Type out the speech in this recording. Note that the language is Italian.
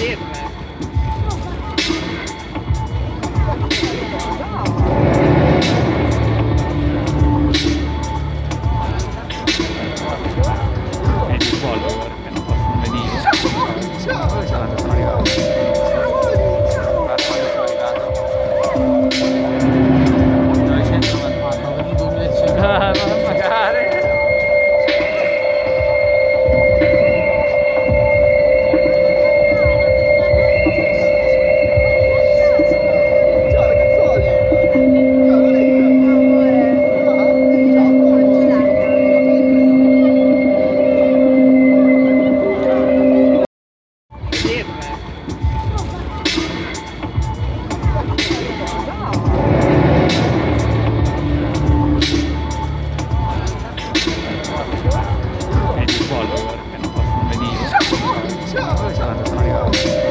vederle. È il follower che non possono venire. Ciao, ciao, sono arrivato. È il follower che non possono venire. Ciao, ciao, sono arrivato.